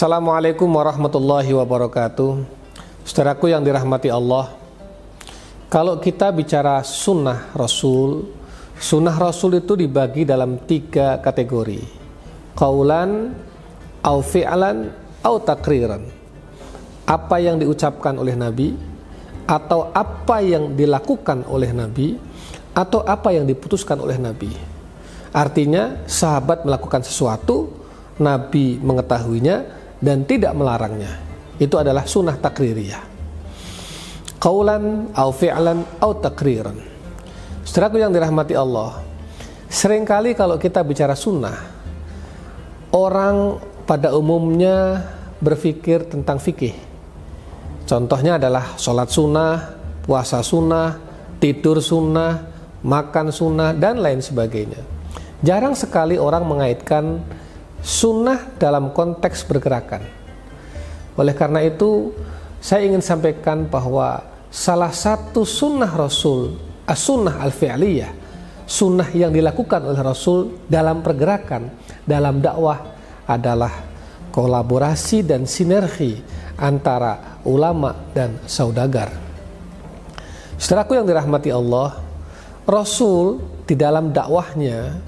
Assalamualaikum warahmatullahi wabarakatuh. Saudaraku yang dirahmati Allah, kalau kita bicara sunnah Rasul itu dibagi dalam 3 kategori: qaulan, au fi'lan, au taqriran. Apa yang diucapkan oleh Nabi, atau apa yang dilakukan oleh Nabi, atau apa yang diputuskan oleh Nabi. Artinya sahabat melakukan sesuatu, Nabi mengetahuinya dan tidak melarangnya. Itu adalah sunnah taqririyah. Qaulan, au fi'lan, au taqriran. Saudaraku yang dirahmati Allah, seringkali kalau kita bicara sunnah, orang pada umumnya berpikir tentang fikih. Contohnya adalah sholat sunnah, puasa sunnah, tidur sunnah, makan sunnah, dan lain sebagainya. Jarang sekali orang mengaitkan sunnah dalam konteks bergerakan. Oleh karena itu, saya ingin sampaikan bahwa salah satu sunnah Rasul, as-sunnah al-fi'liyah, sunnah yang dilakukan oleh Rasul dalam pergerakan, dalam dakwah, adalah kolaborasi dan sinergi antara ulama dan saudagar. Saudaraku yang dirahmati Allah, Rasul di dalam dakwahnya,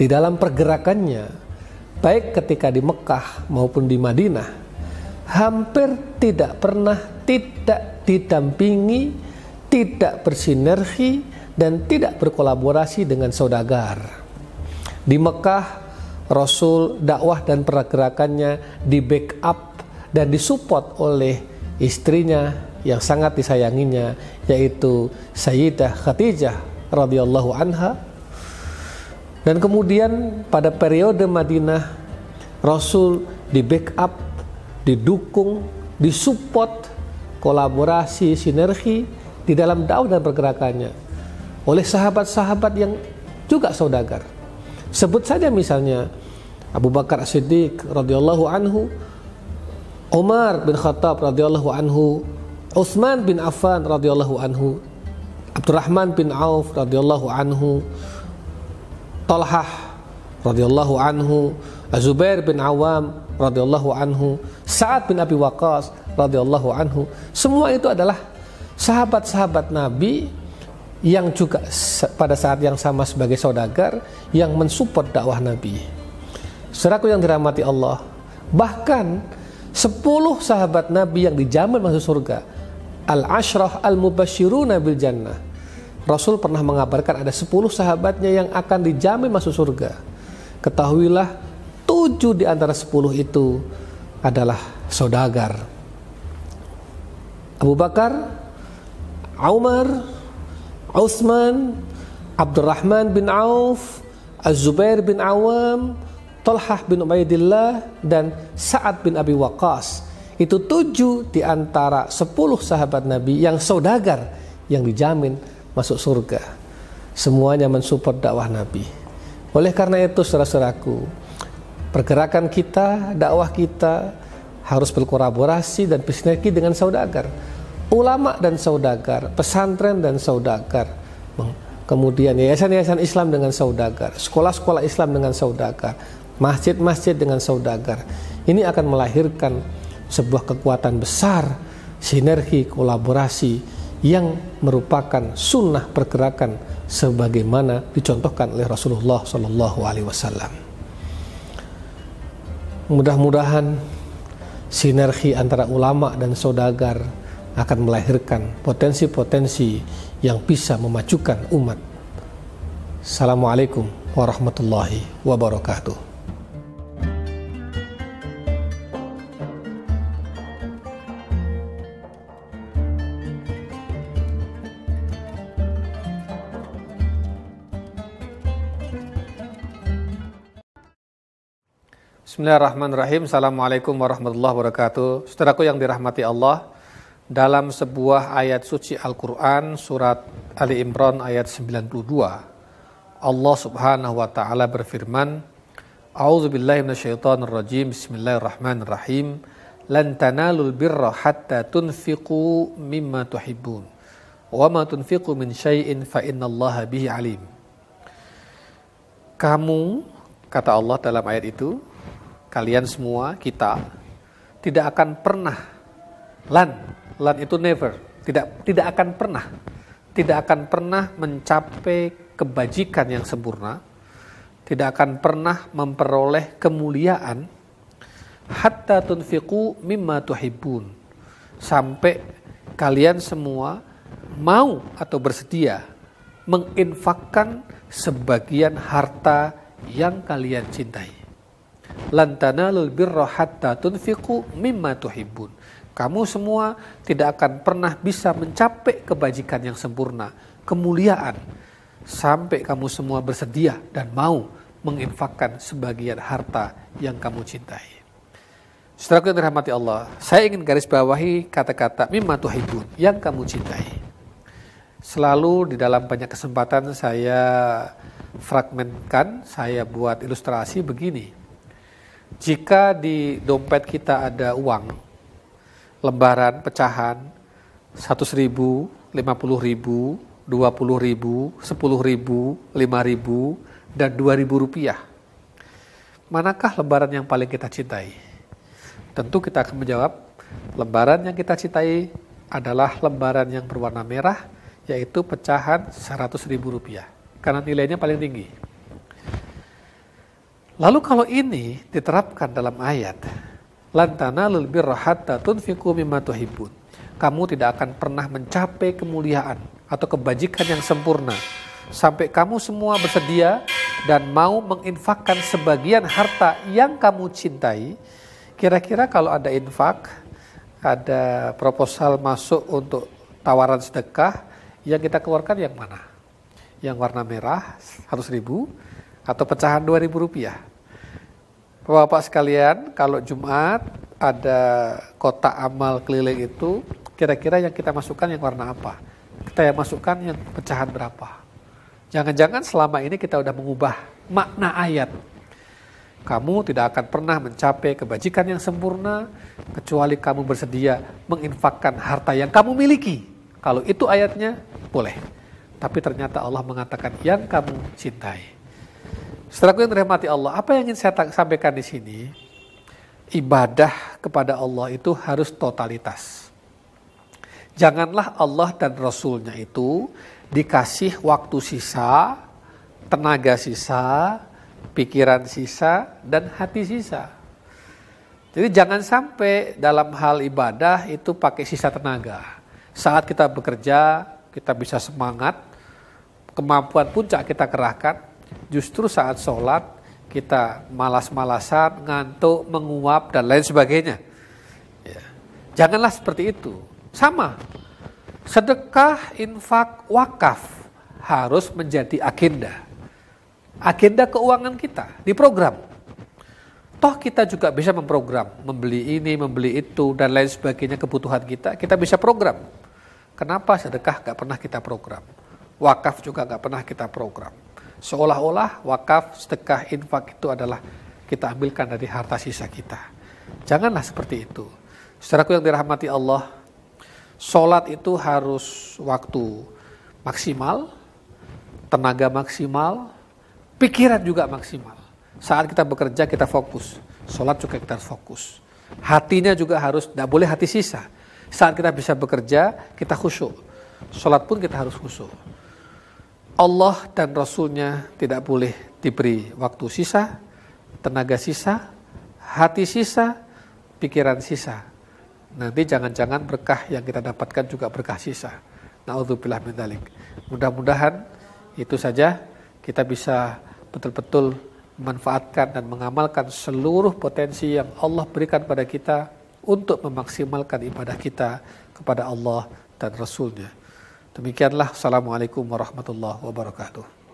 di dalam pergerakannya, baik ketika di Mekah maupun di Madinah, hampir tidak pernah tidak didampingi, tidak bersinergi, dan tidak berkolaborasi dengan saudagar. Di Mekah, Rasul dakwah dan pergerakannya di backup dan disupport oleh istrinya yang sangat disayanginya, yaitu Sayyidah Khadijah radhiyallahu anha. Dan kemudian pada periode Madinah, Rasul di backup, didukung, disupport, kolaborasi, sinergi di dalam dakwah dan pergerakannya oleh sahabat-sahabat yang juga saudagar. Sebut saja misalnya Abu Bakar As-Siddiq radhiyallahu anhu, Umar bin Khattab radhiyallahu anhu, Utsman bin Affan radhiyallahu anhu, Abdurrahman bin Auf radhiyallahu anhu, Talhah radhiyallahu anhu, Zubair bin Awam radhiyallahu anhu, Sa'ad bin Abi Waqqas radhiyallahu anhu. Semua itu adalah sahabat-sahabat Nabi yang juga pada saat yang sama sebagai saudagar yang mensupport dakwah Nabi. Saudaraku yang dirahmati Allah, bahkan 10 sahabat Nabi yang dijamin masuk surga, al-ashrah al-mubasyiruna bil jannah, Rasul pernah mengabarkan ada 10 sahabatnya yang akan dijamin masuk surga. Ketahuilah 7 di antara 10 itu adalah saudagar. Abu Bakar, Umar, Utsman, Abdurrahman bin Auf, Az-Zubair bin Awam, Talhah bin Ubaidillah, dan Sa'ad bin Abi Waqqas. Itu 7 di antara 10 sahabat Nabi yang saudagar, yang dijamin masuk surga. Semuanya mensupport dakwah Nabi. Oleh karena itu, saudara-saudaraku, pergerakan kita, dakwah kita harus berkolaborasi dan bersinergi dengan saudagar, ulama dan saudagar, pesantren dan saudagar, kemudian yayasan-yayasan Islam dengan saudagar, sekolah-sekolah Islam dengan saudagar, masjid-masjid dengan saudagar. Ini akan melahirkan sebuah kekuatan besar, sinergi, kolaborasi yang merupakan sunnah pergerakan sebagaimana dicontohkan oleh Rasulullah SAW. Mudah-mudahan sinergi antara ulama dan saudagar akan melahirkan potensi-potensi yang bisa memajukan umat. Assalamualaikum warahmatullahi wabarakatuh. Bismillahirrahmanirrahim. Assalamualaikum warahmatullahi wabarakatuh. Saudaraku yang dirahmati Allah, dalam sebuah ayat suci Al-Quran, surat Ali Imran ayat 92, Allah subhanahu wa ta'ala berfirman, A'udzubillahi minasyaitonir rajim, bismillahirrahmanirrahim, lan tanalul birra hatta tunfiqu mimma tuhibbun, wa ma tunfiqu min syai'in fa innallaha bihi alim. Kamu, kata Allah dalam ayat itu, kalian semua, kita tidak akan pernah, lan itu never, tidak akan pernah mencapai kebajikan yang sempurna, tidak akan pernah memperoleh kemuliaan, hatta tunfiqu mimma tuhibbun, sampai kalian semua mau atau bersedia menginfakkan sebagian harta yang kalian cintai. Lan tanalul birra hatta tunfiqu mimma tuhibbun. Kamu semua tidak akan pernah bisa mencapai kebajikan yang sempurna, kemuliaan, sampai kamu semua bersedia dan mau menginfakkan sebagian harta yang kamu cintai. Saudaraku yang dirahmati Allah, saya ingin garis bawahi kata-kata mimma tuhibbun, yang kamu cintai. Selalu di dalam banyak kesempatan saya fragmentkan, saya buat ilustrasi begini. Jika di dompet kita ada uang, lembaran, pecahan, 100.000, 50.000, 20.000, 10.000, 5.000, dan 2.000 rupiah. Manakah lembaran yang paling kita cintai? Tentu kita akan menjawab, lembaran yang kita cintai adalah lembaran yang berwarna merah, yaitu pecahan 100.000 rupiah. Karena nilainya paling tinggi. Lalu kalau ini diterapkan dalam ayat, lantanalul birra hatta tunfiqu mimma tuhibbun. Kamu tidak akan pernah mencapai kemuliaan atau kebajikan yang sempurna sampai kamu semua bersedia dan mau menginfakkan sebagian harta yang kamu cintai. Kira-kira kalau ada infak, ada proposal masuk untuk tawaran sedekah, yang kita keluarkan yang mana? Yang warna merah 100.000 atau pecahan 2.000 rupiah? Bapak sekalian, kalau Jumat ada kotak amal keliling itu, kira-kira yang kita masukkan yang warna apa? Kita yang masukkan yang pecahan berapa? Jangan-jangan selama ini kita udah mengubah makna ayat. Kamu tidak akan pernah mencapai kebajikan yang sempurna, kecuali kamu bersedia menginfakkan harta yang kamu miliki. Kalau itu ayatnya, boleh. Tapi ternyata Allah mengatakan yang kamu cintai. Saudaraku yang dirahmati Allah, apa yang ingin saya sampaikan di sini, ibadah kepada Allah itu harus totalitas. Janganlah Allah dan Rasulnya itu dikasih waktu sisa, tenaga sisa, pikiran sisa, dan hati sisa. Jadi jangan sampai dalam hal ibadah itu pakai sisa tenaga. Saat kita bekerja, kita bisa semangat, kemampuan puncak kita kerahkan. Justru saat sholat kita malas-malasan, ngantuk, menguap, dan lain sebagainya. Ya. Janganlah seperti itu. Sama, sedekah, infak, wakaf harus menjadi agenda. Agenda keuangan kita diprogram. Toh kita juga bisa memprogram, membeli ini, membeli itu, dan lain sebagainya kebutuhan kita. Kita bisa program. Kenapa sedekah gak pernah kita program? Wakaf juga gak pernah kita program. Seolah-olah wakaf, sedekah, infak itu adalah kita ambilkan dari harta sisa kita. Janganlah seperti itu. Saudaraku yang dirahmati Allah, sholat itu harus waktu maksimal, tenaga maksimal, pikiran juga maksimal. Saat kita bekerja kita fokus, sholat juga kita fokus. Hatinya juga harus, tidak boleh hati sisa. Saat kita bisa bekerja kita khusyuk, sholat pun kita harus khusyuk. Allah dan Rasulnya tidak boleh diberi waktu sisa, tenaga sisa, hati sisa, pikiran sisa. Nanti jangan-jangan berkah yang kita dapatkan juga berkah sisa. Na'udzubillah min dzalik. Mudah-mudahan itu saja kita bisa betul-betul memanfaatkan dan mengamalkan seluruh potensi yang Allah berikan pada kita untuk memaksimalkan ibadah kita kepada Allah dan Rasulnya. Demikianlah, assalamualaikum warahmatullahi wabarakatuh.